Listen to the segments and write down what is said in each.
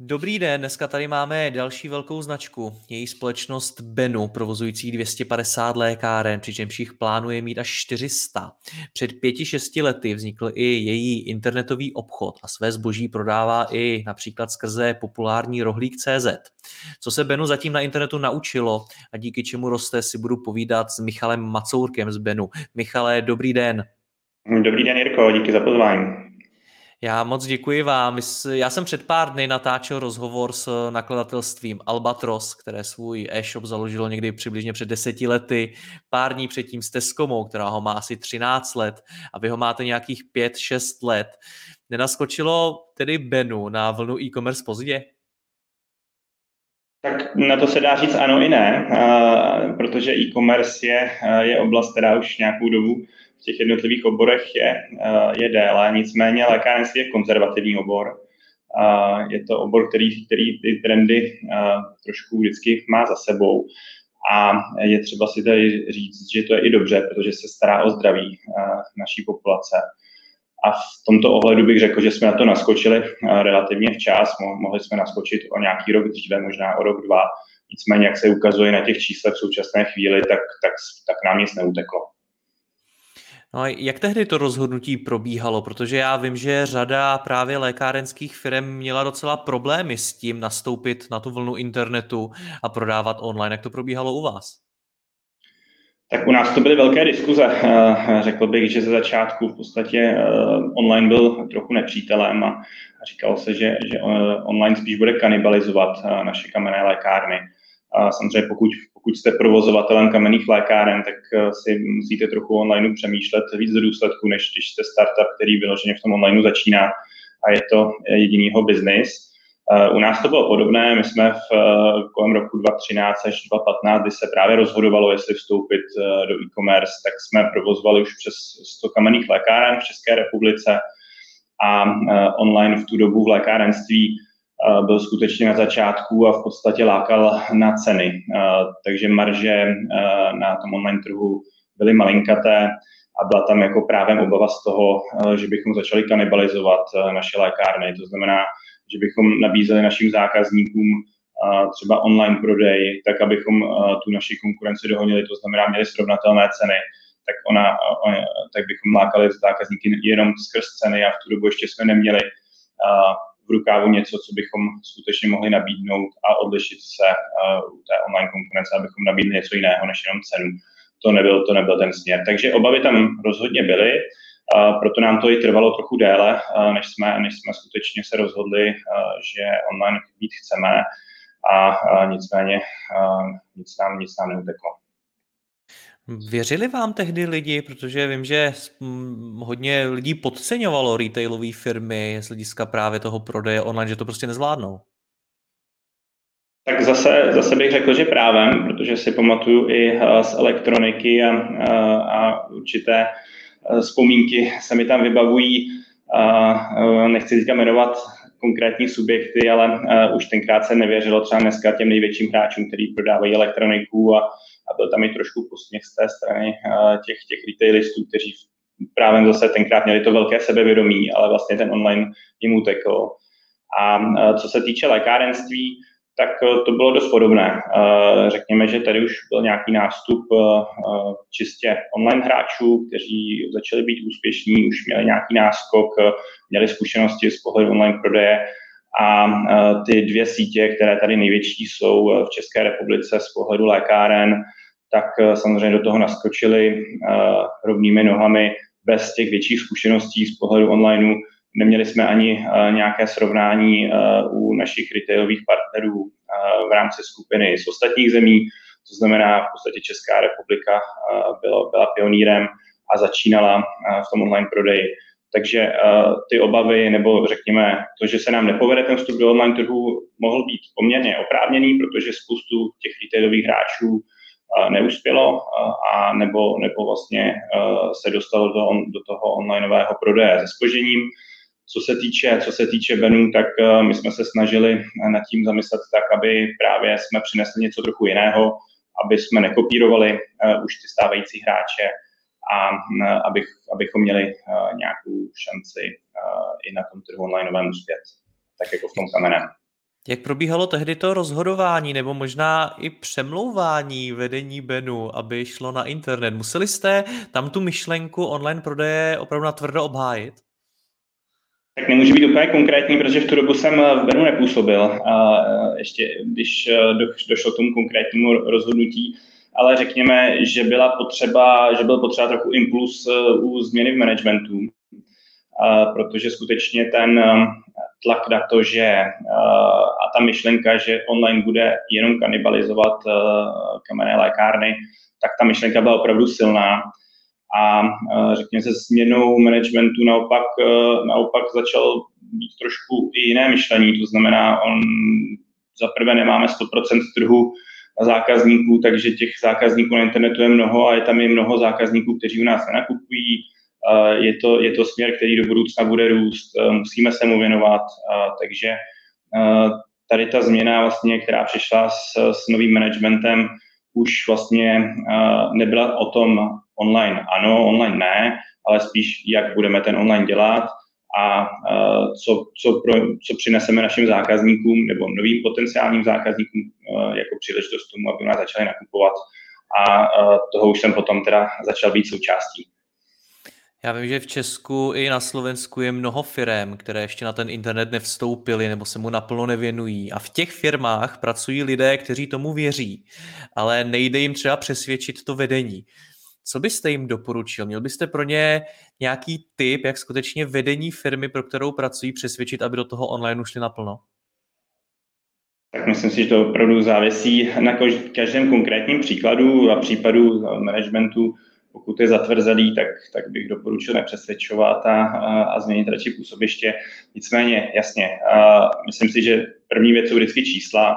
Dobrý den, dneska tady máme další velkou značku, její společnost Benu, provozující 250 lékáren, přičemž jich plánuje mít až 400. Před 5-6 lety vznikl i její internetový obchod a své zboží prodává i například skrze populární rohlík.cz. Co se Benu zatím na internetu naučilo a díky čemu roste, si budu povídat s Michalem Macourkem z Benu. Michale, dobrý den. Dobrý den, Jirko, díky za pozvání. Já moc děkuji vám. Já jsem před pár dny natáčel rozhovor s nakladatelstvím Albatros, které svůj e-shop založilo někdy přibližně před 10 lety. Pár dní předtím s Tescomou, která ho má asi 13 let a vy ho máte nějakých 5-6 let. Nenaskočilo tedy Benu na vlnu e-commerce pozdě? Tak na to se dá říct ano i ne, protože e-commerce je oblast, která už nějakou dobu v těch jednotlivých oborech je déle, nicméně lékárenství je konzervativní obor. Je to obor, který ty trendy trošku vždycky má za sebou a je třeba si tady říct, že to je i dobře, protože se stará o zdraví naší populace. A v tomto ohledu bych řekl, že jsme na to naskočili relativně včas, mohli jsme naskočit o nějaký rok dříve, možná o rok, dva. Nicméně, jak se ukazuje na těch číslech v současné chvíli, tak nám nic neuteklo. No a jak tehdy to rozhodnutí probíhalo? Protože já vím, že řada právě lékárenských firem měla docela problémy s tím nastoupit na tu vlnu internetu a prodávat online. Jak to probíhalo u vás? Tak u nás to byly velké diskuze. Řekl bych, že ze začátku v podstatě online byl trochu nepřítelem a říkalo se, že online spíš bude kanibalizovat naše kamenné lékárny. Samozřejmě pokud jste provozovatelem kamenných lékáren, tak si musíte trochu online přemýšlet víc do důsledku, než když jste startup, který vyloženě v tom online začíná a je to jedinýho biznis. U nás to bylo podobné, my jsme kolem roku 2013 až 2015, kdy se právě rozhodovalo, jestli vstoupit do e-commerce, tak jsme provozovali už přes 100 kamenných lékáren v České republice a online v tu dobu v lékárenství byl skutečně na začátku a v podstatě lákal na ceny. Takže marže na tom online trhu byly malinkaté a byla tam jako právě obava z toho, že bychom začali kanibalizovat naše lékárny. To znamená, že bychom nabízeli našim zákazníkům třeba online prodej, tak abychom tu naši konkurenci dohonili, to znamená měli srovnatelné ceny, tak bychom lákali zákazníky jenom skrz ceny a v tu dobu ještě jsme neměli v rukávu něco, co bychom skutečně mohli nabídnout a odlišit se u té online konkurence, abychom nabídli něco jiného než jenom cenu. To nebyl ten směr. Takže obavy tam rozhodně byly, proto nám to i trvalo trochu déle, než jsme skutečně se rozhodli, že online být chceme a nicméně nic nám neuteklo. Věřili vám tehdy lidi, protože vím, že hodně lidí podceňovalo retailové firmy z hlediska právě toho prodeje online, že to prostě nezvládnou? Tak zase bych řekl, že právem, protože si pamatuju i z elektroniky a určité vzpomínky se mi tam vybavují. Nechci teďka jmenovat konkrétní subjekty, ale už tenkrát se nevěřilo třeba dneska těm největším hráčům, který prodávají elektroniku a byl tam i trošku posměch z té strany těch retailistů, kteří právě zase tenkrát měli to velké sebevědomí, ale vlastně ten online jim utekl. A co se týče lékárenství, tak to bylo dost podobné. Řekněme, že tady už byl nějaký nástup čistě online hráčů, kteří začali být úspěšní, už měli nějaký náskok, měli zkušenosti z pohledu online prodeje a ty dvě sítě, které tady největší jsou v České republice z pohledu lékáren, tak samozřejmě do toho naskočili rovnými nohami bez těch větších zkušeností z pohledu onlineu Neměli jsme ani nějaké srovnání u našich retailových partnerů v rámci skupiny z ostatních zemí, to znamená v podstatě Česká republika byla pionýrem a začínala v tom online prodeji. Takže ty obavy, nebo řekněme to, že se nám nepovede ten vstup do online trhu, mohl být poměrně oprávněný, protože spoustu těch retailových hráčů neuspělo a nebo vlastně se dostalo do toho onlineového prodeje se zpožením. Co se týče Benu, tak my jsme se snažili nad tím zamyslet tak, aby právě jsme přinesli něco trochu jiného, aby jsme nekopírovali už ty stávající hráče a abychom měli nějakou šanci i na tom trhu onlineovém uspět, tak jako v tom kamenném. Jak probíhalo tehdy to rozhodování nebo možná i přemlouvání vedení Benu, aby šlo na internet? Museli jste tam tu myšlenku online prodeje opravdu natvrdo obhájit? Tak nemůžu být úplně konkrétní, protože v tu dobu jsem v Benu nepůsobil. A ještě když došlo k tomu konkrétnímu rozhodnutí, ale řekněme, že byl potřeba trochu impuls u změny v managementu, protože skutečně ten tlak na to, že a ta myšlenka, že online bude jenom kanibalizovat kamenné lékárny, tak ta myšlenka byla opravdu silná. A řekněme, se změnou managementu naopak začal být trošku i jiné myšlení, to znamená, zaprvé nemáme 100% trhu zákazníků, takže těch zákazníků na internetu je mnoho a je tam i mnoho zákazníků, kteří u nás nenakupují. Je to směr, který do budoucna bude růst, musíme se mu věnovat, takže tady ta změna, vlastně, která přišla s novým managementem, už vlastně nebyla o tom online ano, online ne, ale spíš jak budeme ten online dělat a co přineseme našim zákazníkům nebo novým potenciálním zákazníkům jako příležitost tomu, aby nás začali nakupovat, a toho už jsem potom teda začal být součástí. Já vím, že v Česku i na Slovensku je mnoho firem, které ještě na ten internet nevstoupily nebo se mu naplno nevěnují. A v těch firmách pracují lidé, kteří tomu věří, ale nejde jim třeba přesvědčit to vedení. Co byste jim doporučil? Měl byste pro ně nějaký tip, jak skutečně vedení firmy, pro kterou pracují, přesvědčit, aby do toho online šli naplno? Tak myslím si, že to opravdu závisí na každém konkrétním příkladu a případu managementu. Pokud je zatvrzelý, tak bych doporučil nepřesvědčovat a změnit radši působiště. Nicméně, jasně, myslím si, že první věc jsou vždycky čísla.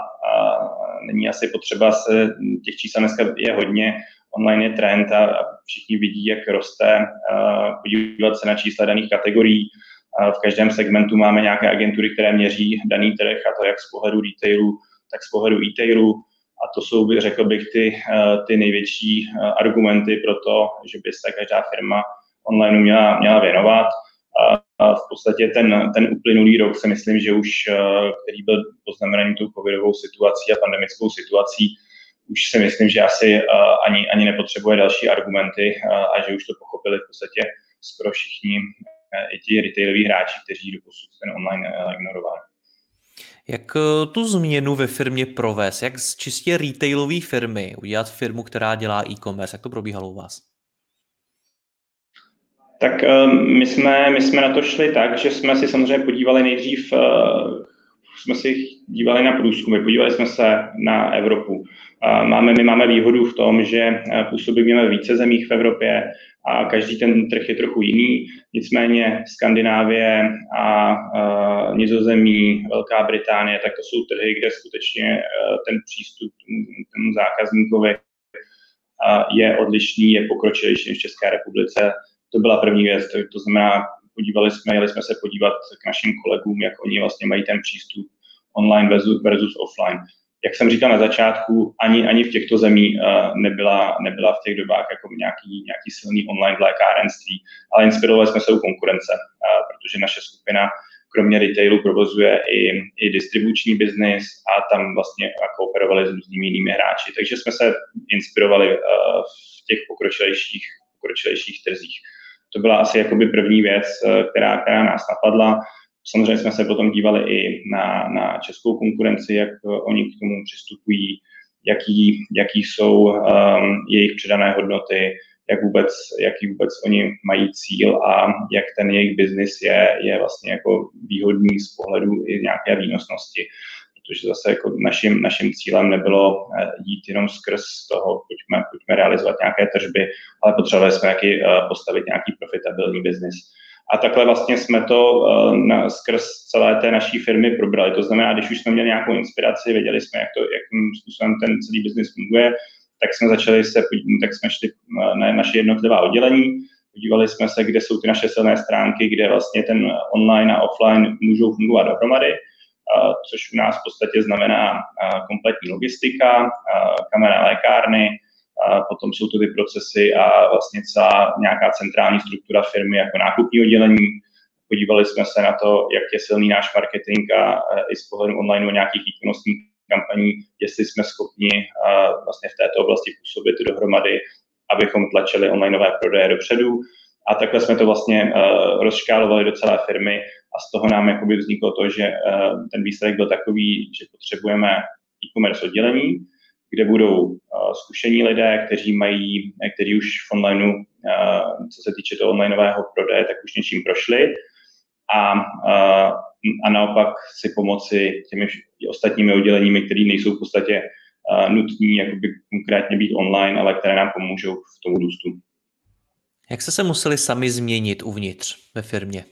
Není asi potřeba se, těch čísel dneska je hodně, online je trend a všichni vidí, jak roste. Podívat se na čísla daných kategorií. V každém segmentu máme nějaké agentury, které měří daný trh, a to jak z pohledu retailu, tak z pohledu e-tailu. A to jsou, řekl bych, ty největší argumenty pro to, že by se každá firma online měla věnovat. A v podstatě ten uplynulý rok, si myslím, že už, který byl poznamenaný tou covidovou situací a pandemickou situací, už si myslím, že asi ani nepotřebuje další argumenty a že už to pochopili v podstatě skoro všichni i ti retailoví hráči, kteří doposud ten online ignorovali. Jak tu změnu ve firmě provést? Jak z čistě retailové firmy udělat firmu, která dělá e-commerce? Jak to probíhalo u vás? Tak my jsme na to šli tak, že jsme si samozřejmě podívali nejdřív, jsme si dívali na průzkumy, podívali jsme se na Evropu. My máme výhodu v tom, že působíme ve více zemích v Evropě a každý ten trh je trochu jiný. Nicméně Skandinávie a Nizozemí, Velká Británie, tak to jsou trhy, kde skutečně ten přístup tomu zákazníkovi je odlišný, je pokročilejší než v České republice. To byla první věc, to znamená, jeli jsme se podívat k našim kolegům, jak oni vlastně mají ten přístup online versus offline. Jak jsem říkal na začátku, ani v těchto zemích nebyla v těch dobách jako nějaký silný online lékárenství, ale inspirovali jsme se u konkurence, protože naše skupina kromě retailu provozuje i distribuční biznis a tam vlastně kooperovali s různými jinými hráči. Takže jsme se inspirovali v těch pokročilejších trzích. To byla asi jakoby první věc, která nás napadla. Samozřejmě jsme se potom dívali i na českou konkurenci, jak oni k tomu přistupují, jaký jsou jejich přidané hodnoty, jaký vůbec oni mají cíl a jak ten jejich biznis je vlastně jako výhodný z pohledu i nějaké výnosnosti. Protože zase jako naším cílem nebylo jít jenom skrz toho, pojďme realizovat nějaké tržby, ale potřebovali jsme postavit nějaký profitabilní biznis. A takhle vlastně jsme to skrz celé té naší firmy probrali. To znamená, když už jsme měli nějakou inspiraci, věděli jsme, jakým způsobem ten celý biznis funguje, tak jsme šli na naše jednotlivá oddělení, podívali jsme se, kde jsou ty naše silné stránky, kde vlastně ten online a offline můžou fungovat dohromady, což u nás v podstatě znamená kompletní logistika, kamenné lékárny, potom jsou to ty procesy a vlastně celá nějaká centrální struktura firmy jako nákupní oddělení. Podívali jsme se na to, jak je silný náš marketing a i z pohledu online o nějakých výkonnostních kampaní, jestli jsme schopni vlastně v této oblasti působit dohromady, abychom tlačili onlineové prodeje dopředu. A takhle jsme to vlastně rozškálovali do celé firmy a z toho nám jakoby vzniklo to, že ten výsledek byl takový, že potřebujeme e-commerce oddělení, kde budou zkušení lidé, kteří už v onlineu, co se týče toho onlineového prodeje, tak už něčím prošli a naopak si pomoci těmi ostatními odděleními, které nejsou v podstatě nutní jakoby konkrétně být online, ale které nám pomůžou v tom růstu. Jak jste se museli sami změnit uvnitř ve firmě?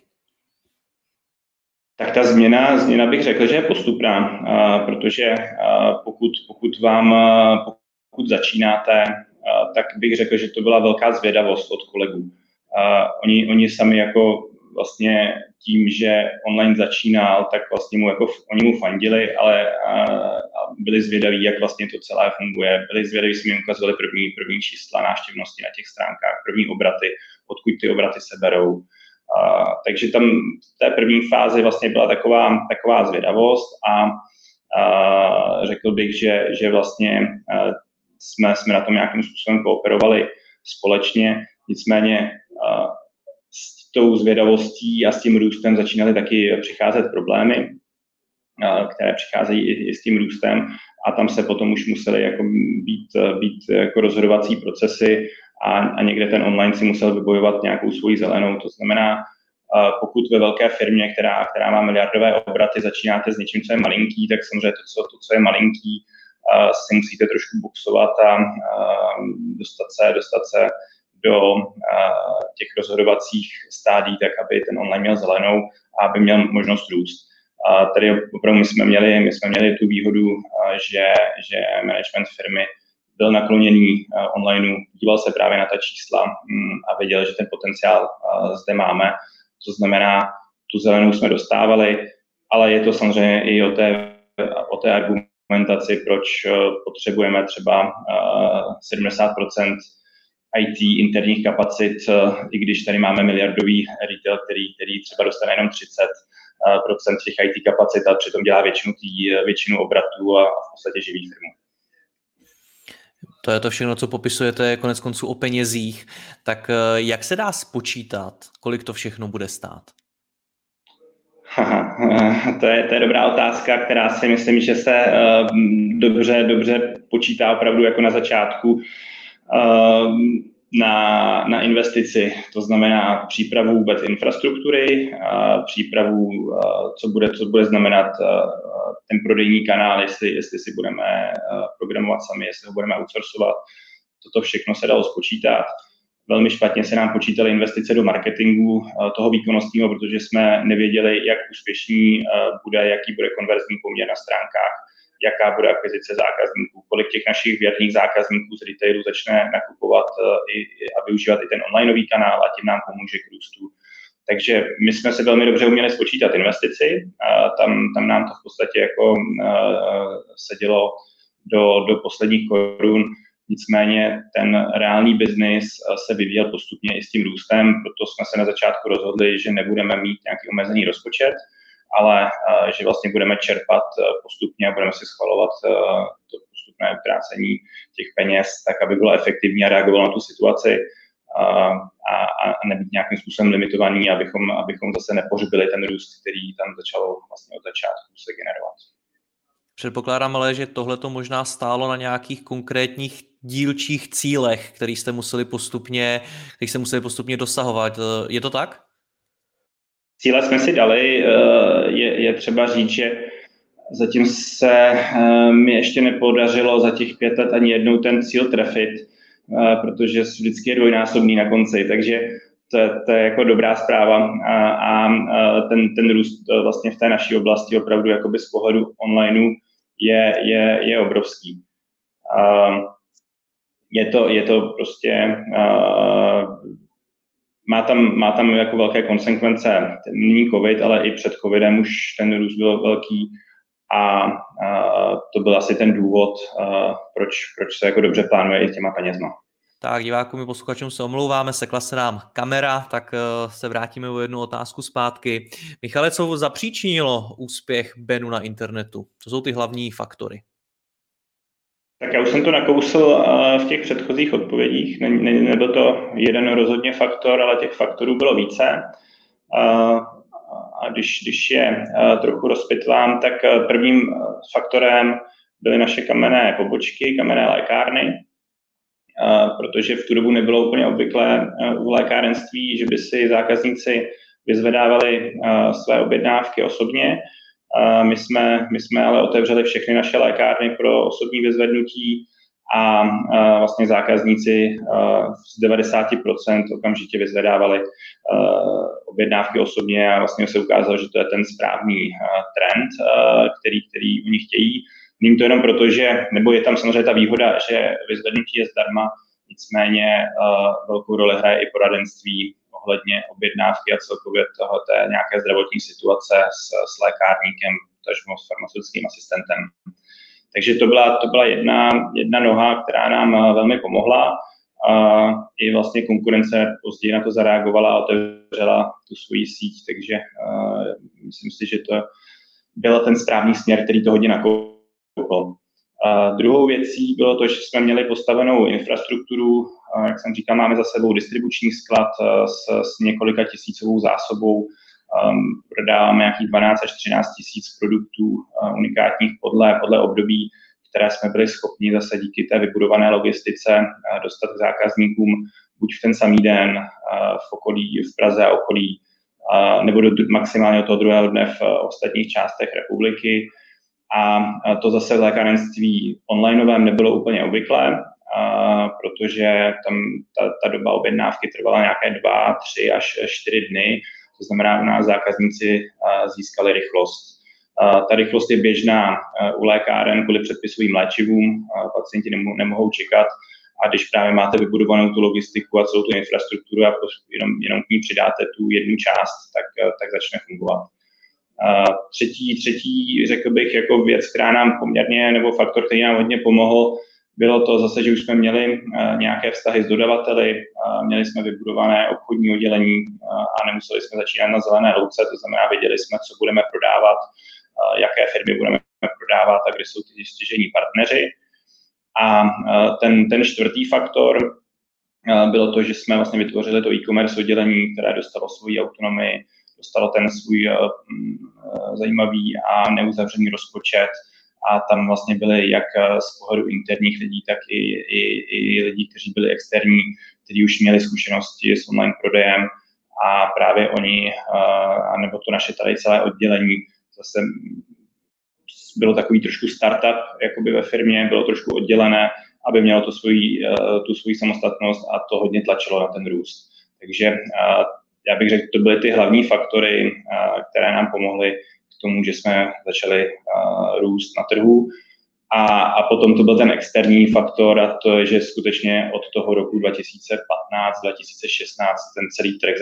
Tak ta změna bych řekl, že je postupná, protože pokud začínáte, tak bych řekl, že to byla velká zvědavost od kolegů. Oni sami jako vlastně tím, že online začínal, tak vlastně oni mu fandili, ale byli zvědaví, jak vlastně to celé funguje. Byli zvědaví, jsme jim ukazovali první čísla návštěvnosti na těch stránkách, první obraty, odkud ty obraty se berou. Takže tam v té první fázi vlastně byla taková zvědavost a řekl bych, že vlastně jsme na tom nějakým způsobem kooperovali společně, nicméně s tou zvědavostí a s tím růstem začínaly taky přicházet problémy, které přicházejí i s tím růstem a tam se potom už musely jako být jako rozhodovací procesy a někde ten online si musel vybojovat nějakou svoji zelenou. To znamená, pokud ve velké firmě, která má miliardové obraty, začínáte s něčím, co je malinký, tak samozřejmě to, co je malinký, si musíte trošku boxovat a dostat se do těch rozhodovacích stádí, tak aby ten online měl zelenou a aby měl možnost růst. Tady opravdu my jsme měli tu výhodu, že management firmy byl nakloněný onlineu, díval se právě na ta čísla a věděl, že ten potenciál zde máme. To znamená, tu zelenou jsme dostávali, ale je to samozřejmě i o té argumentaci, proč potřebujeme třeba 70% IT interních kapacit, i když tady máme miliardový retail, který třeba dostane jenom 30% těch IT kapacit a přitom dělá většinu obratů a v podstatě živí firmu. To je to všechno, co popisujete konec konců o penězích. Tak jak se dá spočítat, kolik to všechno bude stát? To je dobrá otázka, která si myslím, že se dobře počítá opravdu jako na začátku na investici. To znamená přípravu vůbec infrastruktury, přípravu, co bude znamenat ten prodejní kanál, jestli si budeme programovat sami, jestli ho budeme outsourcovat. Toto všechno se dalo spočítat. Velmi špatně se nám počítaly investice do marketingu toho výkonnostního, protože jsme nevěděli, jak úspěšný bude, jaký bude konverzní poměr na stránkách, jaká bude akvizice zákazníků, kolik těch našich věrných zákazníků z retailu začne nakupovat a využívat i ten onlineový kanál a tím nám pomůže k růstu. Takže my jsme se velmi dobře uměli spočítat investici, tam nám to v podstatě jako sedělo do posledních korun, nicméně ten reálný biznis se vyvíjel postupně i s tím růstem, proto jsme se na začátku rozhodli, že nebudeme mít nějaký omezený rozpočet, ale že vlastně budeme čerpat postupně a budeme si schvalovat to postupné utrácení těch peněz, tak aby bylo efektivní a reagovalo na tu situaci a nebýt nějakým způsobem limitovaný, abychom zase nepořbili ten růst, který tam začal vlastně od začátku se generovat. Předpokládám ale, že tohle to možná stálo na nějakých konkrétních dílčích cílech, které jste museli postupně dosahovat. Je to tak? Cíle jsme si dali, je třeba říct, že zatím se mi ještě nepodařilo za těch 5 let ani jednou ten cíl trefit, protože vždycky je dvojnásobný na konci, takže to je jako dobrá zpráva a ten růst vlastně v té naší oblasti opravdu jakoby z pohledu onlineu je obrovský. Je to prostě, má tam jako velké konsekvence, není covid, ale i před covidem už ten růst byl velký a to byl asi ten důvod, proč se jako dobře plánuje i těma penězma. Tak divákům i posluchačům se omlouváme, sekla se nám kamera, tak se vrátíme o jednu otázku zpátky. Michale, co zapříčinilo úspěch Benu na internetu? Co jsou ty hlavní faktory? Tak já už jsem to nakousl v těch předchozích odpovědích. Nebyl to jeden rozhodně faktor, ale těch faktorů bylo více. A když je trochu rozpitlám, tak prvním faktorem byly naše kamenné pobočky, kamenné lékárny, protože v tu dobu nebylo úplně obvyklé v lékárenství, že by si zákazníci vyzvedávali své objednávky osobně. My jsme ale otevřeli všechny naše lékárny pro osobní vyzvednutí a vlastně zákazníci z 90% okamžitě vyzvedávali objednávky osobně a vlastně se ukázalo, že to je ten správný trend, který oni chtějí. Není to jenom proto, nebo je tam samozřejmě ta výhoda, že vyzvednutí je zdarma, nicméně velkou roli hraje i poradenství ohledně objednávky a celkově tohoto nějaké zdravotní situace s lékárníkem, tažmo s farmaceutickým asistentem. Takže to byla jedna noha, která nám velmi pomohla. I vlastně konkurence později na to zareagovala a otevřela tu svoji síť, takže myslím si, že to byl ten správný směr, který to hodně nakoupil. Druhou věcí bylo to, že jsme měli postavenou infrastrukturu, jak jsem říkal, máme za sebou distribuční sklad s několika tisícovou zásobou, prodáváme nějakých 12 až 13 tisíc produktů unikátních podle období, které jsme byli schopni zase díky té vybudované logistice dostat k zákazníkům buď v ten samý den v Praze a okolí, nebo maximálně od toho druhého dne v ostatních částech republiky. A to zase v lékárenství onlineovém nebylo úplně obvyklé, protože tam ta doba objednávky trvala nějaké 2, 3 až 4 dny. To znamená, u nás zákazníci získali rychlost. Ta rychlost je běžná u lékáren kvůli předpisovým léčivům, pacienti nemohou čekat. A když právě máte vybudovanou tu logistiku a celou tu infrastrukturu a jenom k ní přidáte tu jednu část, tak začne fungovat. Třetí, řekl bych, jako věc, která nám poměrně, nebo faktor, který nám hodně pomohl, bylo to zase, že už jsme měli nějaké vztahy s dodavateli, měli jsme vybudované obchodní oddělení a nemuseli jsme začínat na zelené louce, to znamená, věděli jsme, co budeme prodávat, jaké firmy budeme prodávat a kde jsou ty stěžejní partneři. A ten čtvrtý faktor bylo to, že jsme vlastně vytvořili to e-commerce oddělení, které dostalo svoji autonomii, dostalo ten svůj zajímavý a neuzavřený rozpočet a tam vlastně byly jak z pohledu interních lidí, tak i lidí, kteří byli externí, kteří už měli zkušenosti s online prodejem a právě oni, anebo to naše tady celé oddělení, zase bylo takový trošku startup jakoby ve firmě, bylo trošku oddělené, aby mělo tu svoji samostatnost a to hodně tlačilo na ten růst. Takže já bych řekl, to byly ty hlavní faktory, které nám pomohly k tomu, že jsme začali růst na trhu. A potom to byl ten externí faktor a to je, že skutečně od toho roku 2015-2016 ten celý trh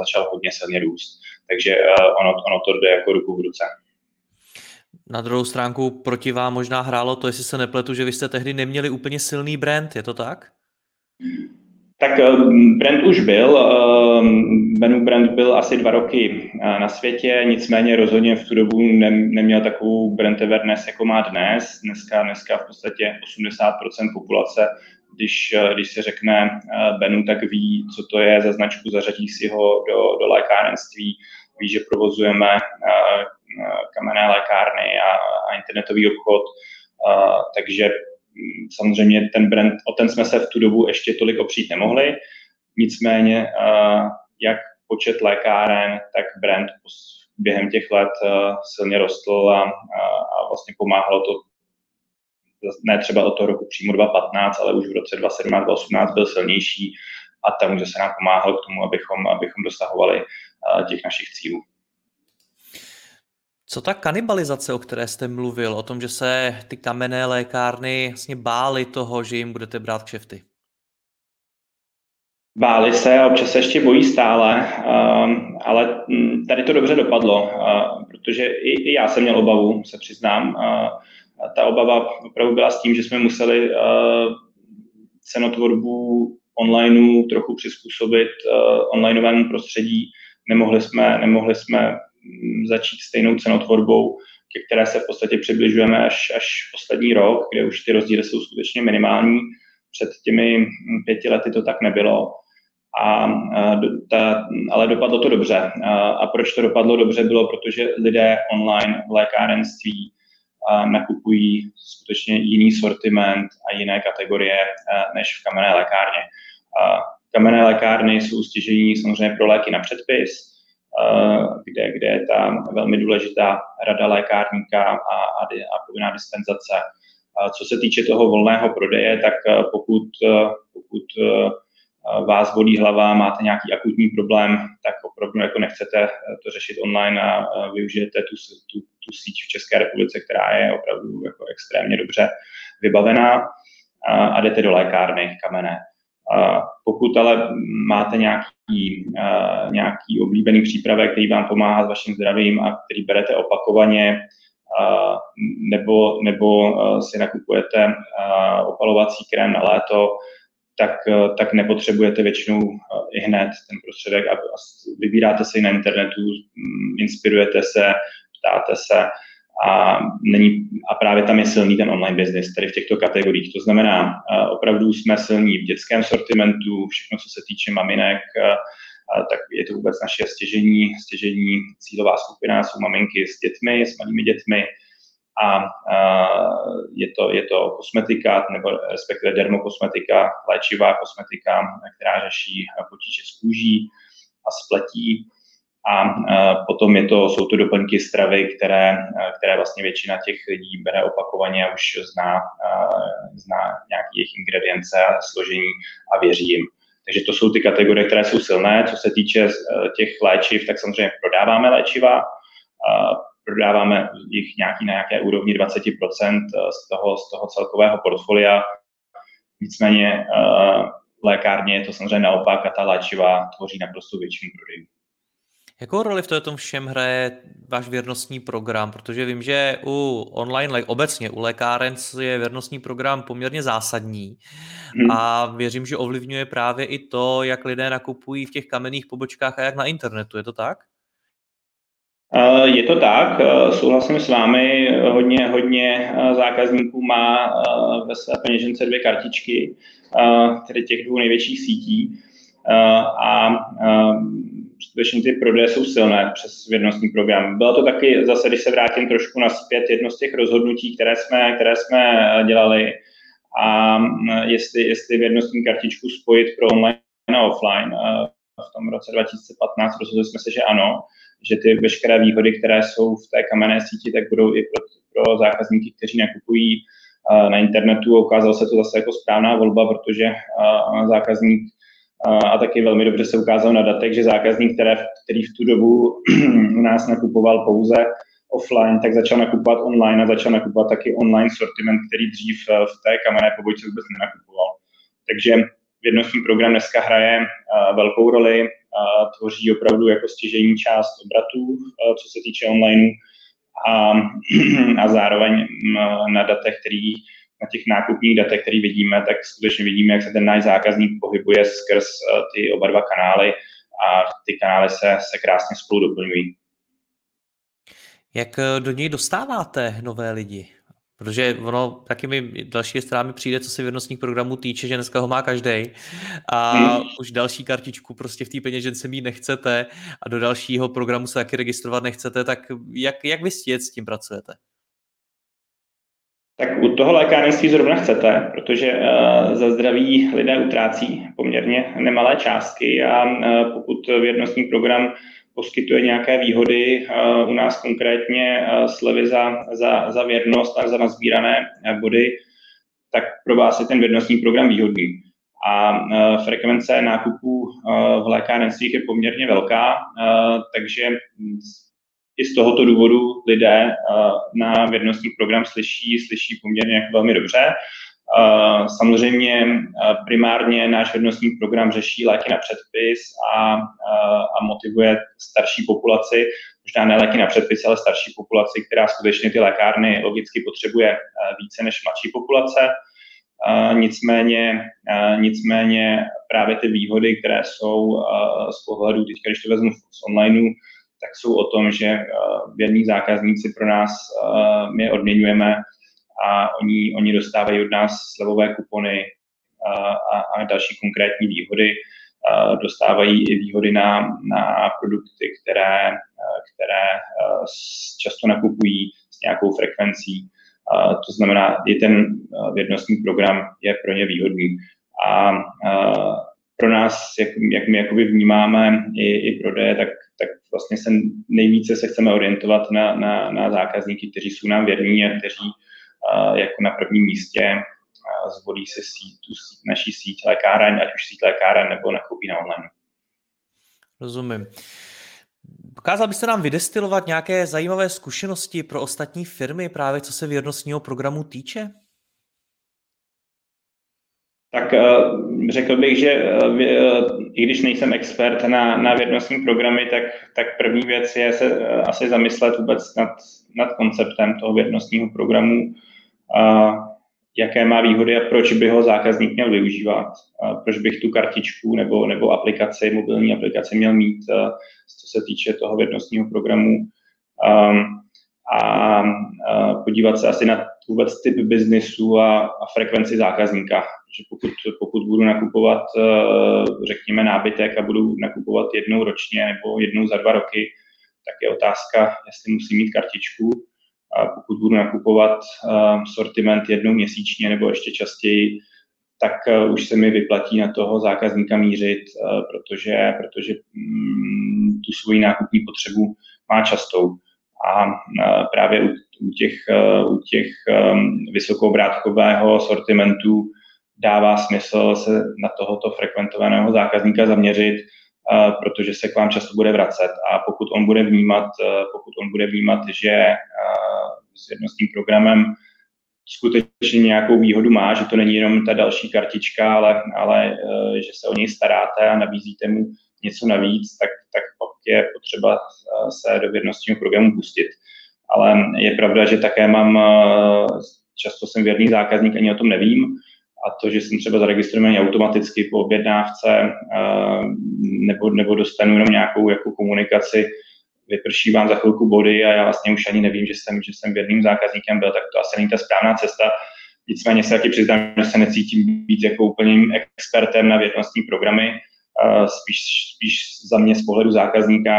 začal hodně silně růst. Takže ono to jde jako ruku v ruce. Na druhou stránku proti vám možná hrálo to, jestli se nepletu, že vy jste tehdy neměli úplně silný brand, je to tak? Tak brand už byl, Benu brand byl asi 2 roky na světě, nicméně rozhodně v tu dobu neměl takovou brand awareness, jako má dnes. Dneska v podstatě 80% populace, když se řekne Benu, tak ví, co to je za značku, zařadí si ho do lékárenství, ví, že provozujeme kamenné lékárny a internetový obchod, takže samozřejmě ten brand, o ten jsme se v tu dobu ještě tolik opřít nemohli, nicméně jak počet lékáren, tak brand během těch let silně rostl a vlastně pomáhalo to, ne třeba od toho roku přímo 2015, ale už v roce 2017-2018 byl silnější a tam už se nám pomáhalo k tomu, abychom dosahovali těch našich cílů. Co ta kanibalizace, o které jste mluvil, o tom, že se ty kamenné lékárny vlastně bály toho, že jim budete brát kšefty? Báli se a občas se ještě bojí stále, ale tady to dobře dopadlo, protože i já jsem měl obavu, se přiznám. Ta obava opravdu byla s tím, že jsme museli cenotvorbu online trochu přizpůsobit onlineovému prostředí. Nemohli jsme začít stejnou cenotvorbou, ke které se v podstatě přibližujeme až poslední rok, kde už ty rozdíly jsou skutečně minimální. Před těmi 5 lety to tak nebylo. Ale dopadlo to dobře. A proč to dopadlo dobře bylo, protože lidé online v lékárenství nakupují skutečně jiný sortiment a jiné kategorie než v kamenné lékárně. Kamenné lékárny jsou stěžejní samozřejmě pro léky na předpis, kde je ta velmi důležitá rada lékárníka a povinná dispenzace. Co se týče toho volného prodeje, tak pokud vás bolí hlava, máte nějaký akutní problém, tak opravdu jako nechcete to řešit online a využijete tu síť v České republice, která je opravdu jako extrémně dobře vybavená a jdete do lékárny kamenné. Pokud ale máte nějaký oblíbený přípravek, který vám pomáhá s vaším zdravím a který berete opakovaně, nebo si nakupujete opalovací krém na léto, tak nepotřebujete většinou i hned ten prostředek a vybíráte si na internetu, inspirujete se, ptáte se a právě tam je silný ten online business, tady v těchto kategoriích. To znamená, opravdu jsme silní v dětském sortimentu, všechno, co se týče maminek, tak je to vůbec naše stěžejní cílová skupina, jsou maminky s dětmi, s malými dětmi a je to kosmetika, nebo respektive dermokosmetika, léčivá kosmetika, která řeší potíže s kůží a s pletí a potom jsou to doplňky stravy, které vlastně většina těch lidí bere opakovaně a už zná nějaké jejich ingredience a složení a věří jim. Takže to jsou ty kategorie, které jsou silné. Co se týče těch léčiv, tak samozřejmě prodáváme léčiva, prodáváme jich na nějaké úrovni 20% z toho celkového portfolia. Nicméně lékárně je to samozřejmě naopak a ta léčiva tvoří naprosto většinu prodejů. Jakou roli v tom všem hraje váš věrnostní program? Protože vím, že obecně u lékáren je věrnostní program poměrně zásadní a věřím, že ovlivňuje právě i to, jak lidé nakupují v těch kamenných pobočkách a jak na internetu. Je to tak? Je to tak, souhlasím s vámi, hodně zákazníků má ve své peněžence 2 kartičky, tedy těch 2 největších sítí a skutečně ty prodeje jsou silné přes věrnostní program. Bylo to taky, zase když se vrátím trošku nazpět, jedno z těch rozhodnutí, které jsme dělali a jestli věrnostní kartičku spojit pro online a offline. V tom roce 2015 rozhodli jsme se, že ano, že ty veškeré výhody, které jsou v té kamenné síti, tak budou i pro zákazníky, kteří nakupují na internetu. Ukázalo se to zase jako správná volba, protože zákazník a taky velmi dobře se ukázalo na datech, že zákazník, který v tu dobu u nás nakupoval pouze offline, tak začal nakupovat online a začal nakupovat taky online sortiment, který dřív v té kamenné pobočce vůbec nenakupoval. Takže věrnostní program dneska hraje velkou roli, tvoří opravdu jako stěžejní část obratů, co se týče online a zároveň na datech, na těch nákupních datech, které vidíme, tak skutečně vidíme, jak se ten náš zákazník pohybuje skrz ty oba dva kanály a ty kanály se krásně spolu doplňují. Jak do něj dostáváte nové lidi? Protože ono taky mi další stránami přijde, co se věrnostních programů týče, že dneska ho má každej a už další kartičku prostě v té peněžence mít nechcete a do dalšího programu se taky registrovat nechcete, tak jak vy s tím pracujete? Tak u toho lékárnictví zrovna chcete, protože za zdraví lidé utrácí poměrně nemalé částky a pokud věrnostní program poskytuje nějaké výhody, u nás konkrétně slevy za věrnost a za nazbírané body, tak pro vás je ten věrnostní program výhodný. A frekvence nákupů v lékárenstvích je poměrně velká, takže i z tohoto důvodu lidé na věrnostní program slyší poměrně velmi dobře. Samozřejmě primárně náš věrnostní program řeší léky na předpis a motivuje starší populaci, možná ne léky na předpis, ale starší populaci, která skutečně ty lékárny logicky potřebuje více než mladší populace. Nicméně právě ty výhody, které jsou z pohledu, teď když to vezmu z onlineu, tak jsou o tom, že věrní zákazníci pro nás my odměňujeme a oni dostávají od nás slevové kupony a další konkrétní výhody. Dostávají i výhody na produkty, které často nakupují s nějakou frekvencí. To znamená, i ten věrnostní program je pro ně výhodný. A pro nás, jak my jakoby vnímáme i prodeje, tak vlastně nejvíce se chceme orientovat na zákazníky, kteří jsou nám věrní a kteří jako na prvním místě zvolí se naší síť lékáren, ať už síť lékáren, nebo nakoupí na online. Rozumím. Dokázal byste nám vydestilovat nějaké zajímavé zkušenosti pro ostatní firmy, právě co se věrnostního programu týče? Tak řekl bych, že i když nejsem expert na věrnostní programy, tak první věc je se asi zamyslet vůbec nad konceptem toho věrnostního programu, jaké má výhody a proč by ho zákazník měl využívat, proč bych tu kartičku nebo aplikaci, mobilní aplikaci měl mít, co se týče toho věrnostního programu. A podívat se asi na vůbec typ biznesu a frekvenci zákazníka. Že pokud budu nakupovat, řekněme, nábytek a budu nakupovat jednou ročně nebo jednou za 2 roky, tak je otázka, jestli musím mít kartičku. A pokud budu nakupovat sortiment jednou měsíčně nebo ještě častěji, tak už se mi vyplatí na toho zákazníka mířit, protože tu svoji nákupní potřebu má častou. A právě u těch vysokobrátkového sortimentu dává smysl se na tohoto frekventovaného zákazníka zaměřit, protože se k vám často bude vracet. A pokud on bude vnímat, že s věrnostním programem skutečně nějakou výhodu má, že to není jenom ta další kartička, ale že se o něj staráte a nabízíte mu něco navíc, tak je potřeba se do věrnostního programu pustit. Ale je pravda, že také často jsem věrný zákazník, ani o tom nevím, a to, že jsem třeba zaregistrovaný automaticky po objednávce nebo dostanu jenom nějakou jako komunikaci, vyprší vám za chvilku body a já vlastně už ani nevím, že jsem věrným zákazníkem byl, tak to asi není ta správná cesta. Nicméně se taky přiznám, že se necítím být jako úplným expertem na věrnostní programy, spíš za mě z pohledu zákazníka.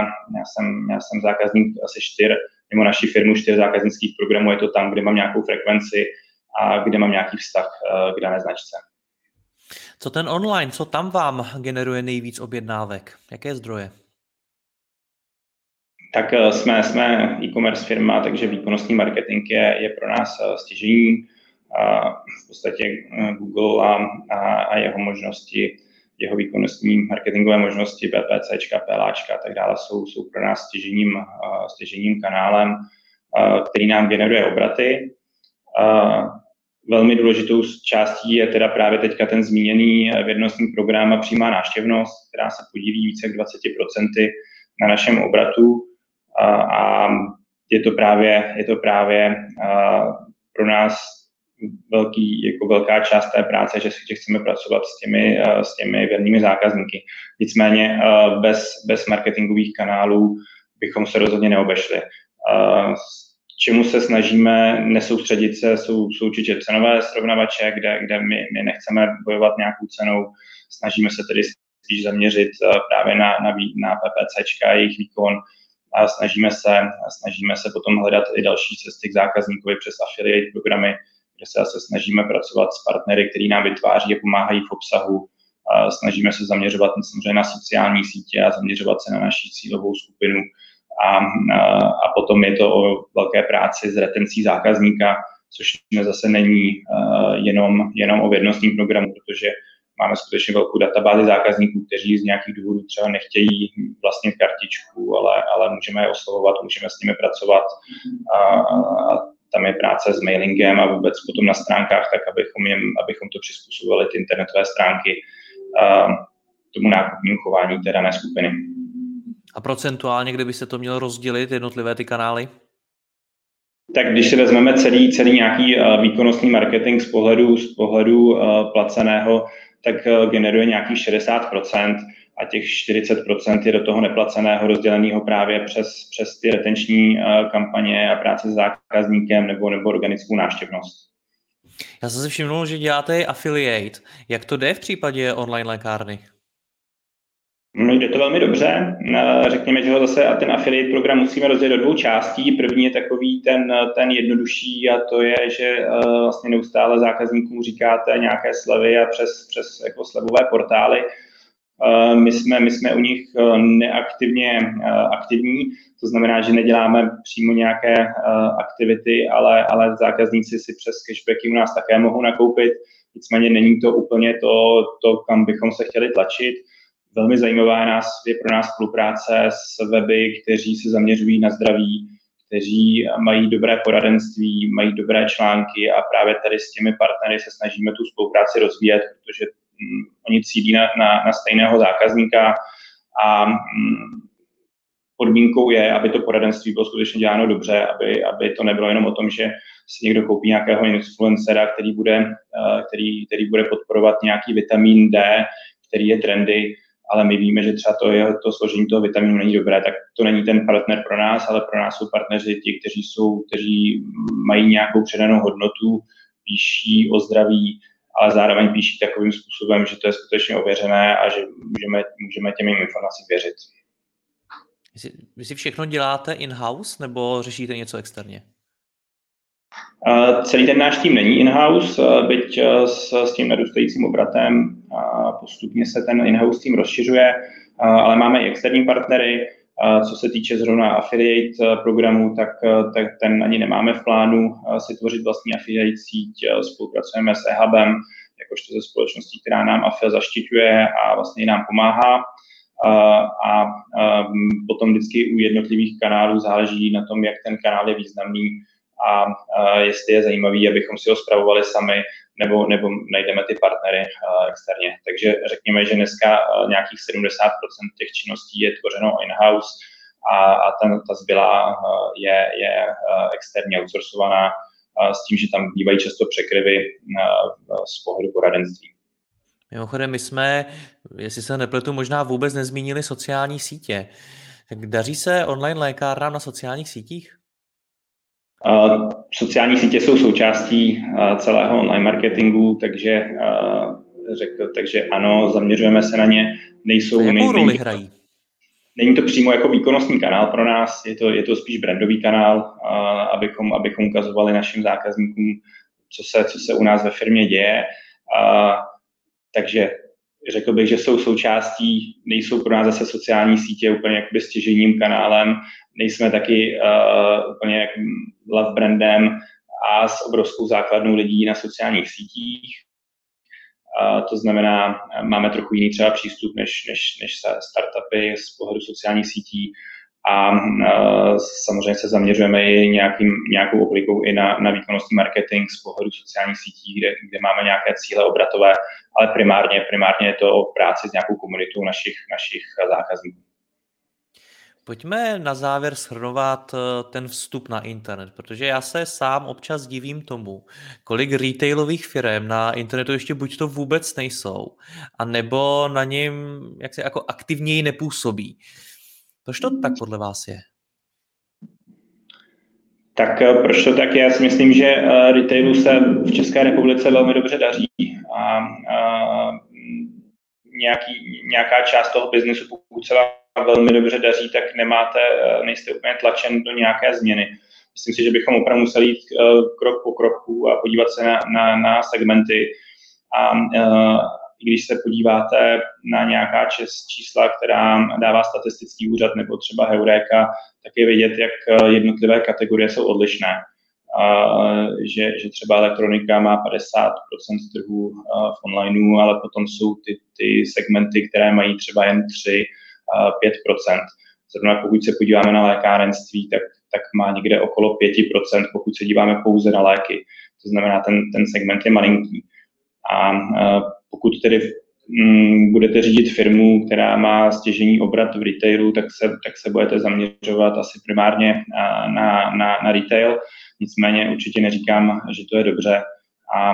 Já jsem zákazník asi 4, mimo naší firmu 4 zákaznických programů, je to tam, kde mám nějakou frekvenci a kde mám nějaký vztah k dané značce. Co ten online, co tam vám generuje nejvíc objednávek? Jaké zdroje? Tak jsme e-commerce firma, takže výkonnostní marketing je pro nás stěžejní. V podstatě Google a jeho možnosti, jeho výkonnostní marketingové možnosti, PPCčka, PLAčka a tak dále jsou pro nás stěžejním kanálem, který nám generuje obraty. Velmi důležitou částí je teda právě teďka ten zmíněný věrnostní program a přímá náštěvnost, která se podílí více jak 20% na našem obratu. A je to právě pro nás velká část té práce, že chceme pracovat s těmi věrnými zákazníky. Nicméně bez marketingových kanálů bychom se rozhodně neobešli. Čemu se snažíme nesoustředit se, jsou určitě cenové srovnavače, kde my nechceme bojovat nějakou cenou. Snažíme se tedy spíš zaměřit právě na PPCčka, jejich výkon, a snažíme se potom hledat i další cesty k zákazníkovi přes affiliate programy, kde se zase snažíme pracovat s partnery, kteří nám vytváří a pomáhají v obsahu. A snažíme se zaměřovat samozřejmě na sociální sítě a zaměřovat se na naši cílovou skupinu. A potom je to o velké práci s retencí zákazníka, což zase není jenom o vědnostním programu, protože máme skutečně velkou databázi zákazníků, kteří z nějakých důvodů třeba nechtějí vlastnit kartičku, ale můžeme je oslovovat, můžeme s nimi pracovat. A tam je práce s mailingem a vůbec potom na stránkách, tak abychom to přizpůsobili ty internetové stránky tomu nákupnímu chování té dané skupiny. A procentuálně, kde by se to mělo rozdělit, jednotlivé ty kanály? Tak když si vezmeme celý nějaký výkonnostní marketing z pohledu placeného, tak generuje nějakých 60% a těch 40% je do toho neplaceného rozděleného právě přes ty retenční kampaně a práce s zákazníkem nebo organickou návštěvnost. Já jsem si všimnul, že děláte affiliate. Jak to jde v případě online lékárny? No, jde to velmi dobře. Řekněme, že ho zase a ten affiliate program musíme rozdělit do dvou částí. První je takový ten jednodušší a to je, že vlastně neustále zákazníkům říkáte nějaké slevy a přes jako slevové portály. My jsme u nich neaktivně aktivní, to znamená, že neděláme přímo nějaké aktivity, ale zákazníci si přes cashbacky u nás také mohou nakoupit. Nicméně není to úplně to, kam bychom se chtěli tlačit. Velmi zajímavá je pro nás spolupráce s weby, kteří se zaměřují na zdraví, kteří mají dobré poradenství, mají dobré články a právě tady s těmi partnery se snažíme tu spolupráci rozvíjet, protože oni cílí na stejného zákazníka a podmínkou je, aby to poradenství bylo skutečně děláno dobře, aby to nebylo jenom o tom, že si někdo koupí nějakého influencera, který bude podporovat nějaký vitamin D, který je trendy, ale my víme, že třeba to složení toho vitaminu není dobré, tak to není ten partner pro nás, ale pro nás jsou partneři ti, kteří mají nějakou předanou hodnotu, píší o zdraví, ale zároveň píší takovým způsobem, že to je skutečně ověřené a že můžeme těm informacím věřit. Vy si všechno děláte in-house nebo řešíte něco externě? Celý ten náš tým není in-house, byť s tím narůstajícím obratem postupně se ten in-house tým rozšiřuje, ale máme i externí partnery. Co se týče zrovna affiliate programu, tak ten ani nemáme v plánu si tvořit vlastní affiliate síť. Spolupracujeme s e-hubem, jakožto se společností, která nám affiliate zaštiťuje a vlastně nám pomáhá. A potom vždycky u jednotlivých kanálů záleží na tom, jak ten kanál je významný a jestli je zajímavý, abychom si ho spravovali sami, nebo najdeme ty partnery externě. Takže řekněme, že dneska nějakých 70% těch činností je tvořeno in-house a ta zbylá je externě outsourcovaná s tím, že tam bývají často překryvy z pohledu poradenství. Mimochodem, my jsme, jestli se nepletu, možná vůbec nezmínili sociální sítě. Tak daří se online lékárnám na sociálních sítích? Sociální sítě jsou součástí celého online marketingu, takže ano, zaměřujeme se na ně. Jakou roli hrají? Není to přímo jako výkonnostní kanál pro nás, je to spíš brandový kanál, abychom ukazovali našim zákazníkům, co se u nás ve firmě děje. Takže řekl bych, že jsou součástí, nejsou pro nás zase sociální sítě úplně jakoby stěžejním kanálem, nejsme taky úplně love brandem a s obrovskou základnou lidí na sociálních sítích. To znamená, máme trochu jiný třeba přístup než startupy z pohledu sociálních sítí a samozřejmě se zaměřujeme i nějakou oblikou i na výkonnostní marketing z pohledu sociálních sítí, kde máme nějaké cíle obratové, ale primárně je to o práci s nějakou komunitou našich zákazníků. Pojďme na závěr shrnovat ten vstup na internet, protože já se sám občas divím tomu, kolik retailových firem na internetu ještě buď to vůbec nejsou, anebo na něm jak se jako aktivněji nepůsobí. Proč to tak podle vás je? Tak proč to tak? Já si myslím, že retailu se v České republice velmi dobře daří a nějaká část toho biznesu, pokud se vám velmi dobře daří, tak nejste úplně tlačen do nějaké změny. Myslím si, že bychom opravdu museli jít krok po kroku a podívat se na segmenty. A když se podíváte na nějaká čísla, která dává statistický úřad nebo třeba Heureka, tak je vidět, jak jednotlivé kategorie jsou odlišné. Že třeba elektronika má 50% trhu v onlineu, ale potom jsou ty segmenty, které mají třeba jen 3-5%. Zrovna pokud se podíváme na lékárenství, tak má někde okolo 5%, pokud se díváme pouze na léky. To znamená, ten segment je malinký. A pokud tedy budete řídit firmu, která má stěžejní obrat v retailu, tak se budete zaměřovat asi primárně na retail. Nicméně určitě neříkám, že to je dobře. A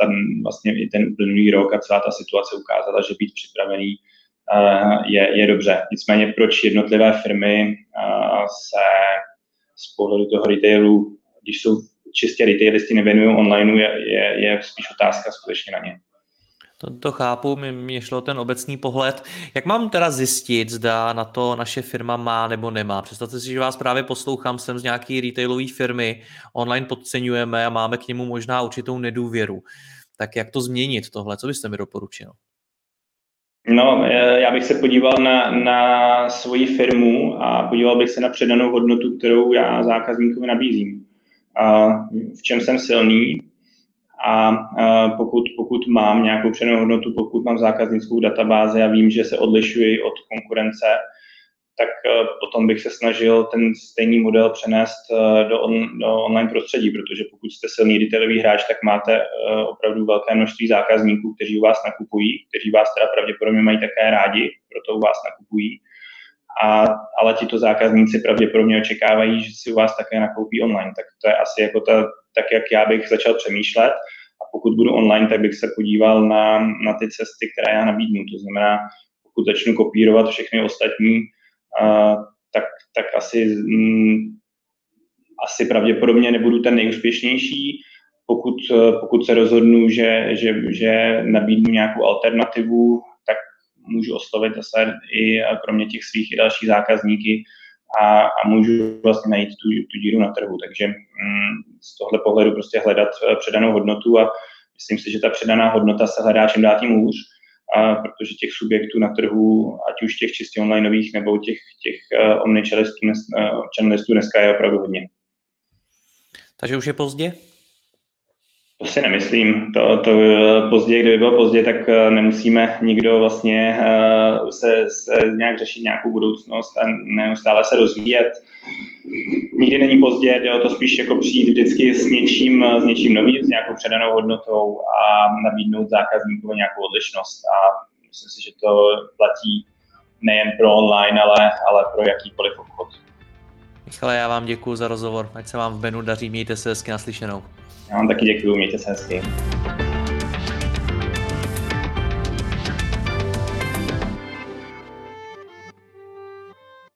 tam vlastně i ten uplynulý rok a celá ta situace ukázala, že být připravený je dobře. Nicméně proč jednotlivé firmy se z pohledu toho retailu, když jsou čistě retailisti, nevěnují online, je spíš otázka skutečně na ně. To chápu, mi šlo ten obecný pohled. Jak mám teda zjistit, zda na to naše firma má nebo nemá? Představte si, že vás právě poslouchám, jsem z nějaké retailové firmy, online podceňujeme a máme k němu možná určitou nedůvěru. Tak jak to změnit tohle? Co byste mi doporučil? No, já bych se podíval na svoji firmu a podíval bych se na předanou hodnotu, kterou já zákazníkovi nabízím. A v čem jsem silný? A pokud mám nějakou předanou hodnotu, pokud mám zákaznickou databázi a vím, že se odlišuji od konkurence, tak potom bych se snažil ten stejný model přenést do online prostředí, protože pokud jste silný retailový hráč, tak máte opravdu velké množství zákazníků, kteří u vás nakupují, kteří vás teda pravděpodobně mají také rádi, proto u vás nakupují, ale tito zákazníci pravděpodobně očekávají, že si u vás také nakoupí online, tak to je asi jako tak, jak já bych začal přemýšlet. A pokud budu online, tak bych se podíval na ty cesty, které já nabídnu. To znamená, pokud začnu kopírovat všechny ostatní, tak asi pravděpodobně nebudu ten nejúspěšnější. Pokud se rozhodnu, že nabídnu nějakou alternativu, tak můžu oslovit zase i kromě těch svých i další zákazníky a můžu vlastně najít tu díru na trhu. Takže z tohle pohledu prostě hledat předanou hodnotu a myslím si, že ta předaná hodnota se hledá čím dál tím hůř, protože těch subjektů na trhu, ať už těch čistě onlineových nebo těch omnichannelistů dneska je opravdu hodně. Takže už je pozdě? To si nemyslím. Kdyby bylo pozdě, tak nemusíme nikdo vlastně se nějak řešit nějakou budoucnost a neustále se rozvíjet. Nikdy není pozdě, jde o to spíš jako přijít vždycky s něčím novým, s nějakou předanou hodnotou a nabídnout zákazníkovi nějakou odlišnost. A myslím si, že to platí nejen pro online, ale pro jakýkoliv obchod. Michale, já vám děkuju za rozhovor. Ať se vám v Benu daří, mějte se hezky, naslyšenou. Já vám taky děkuju, mějte se hezky.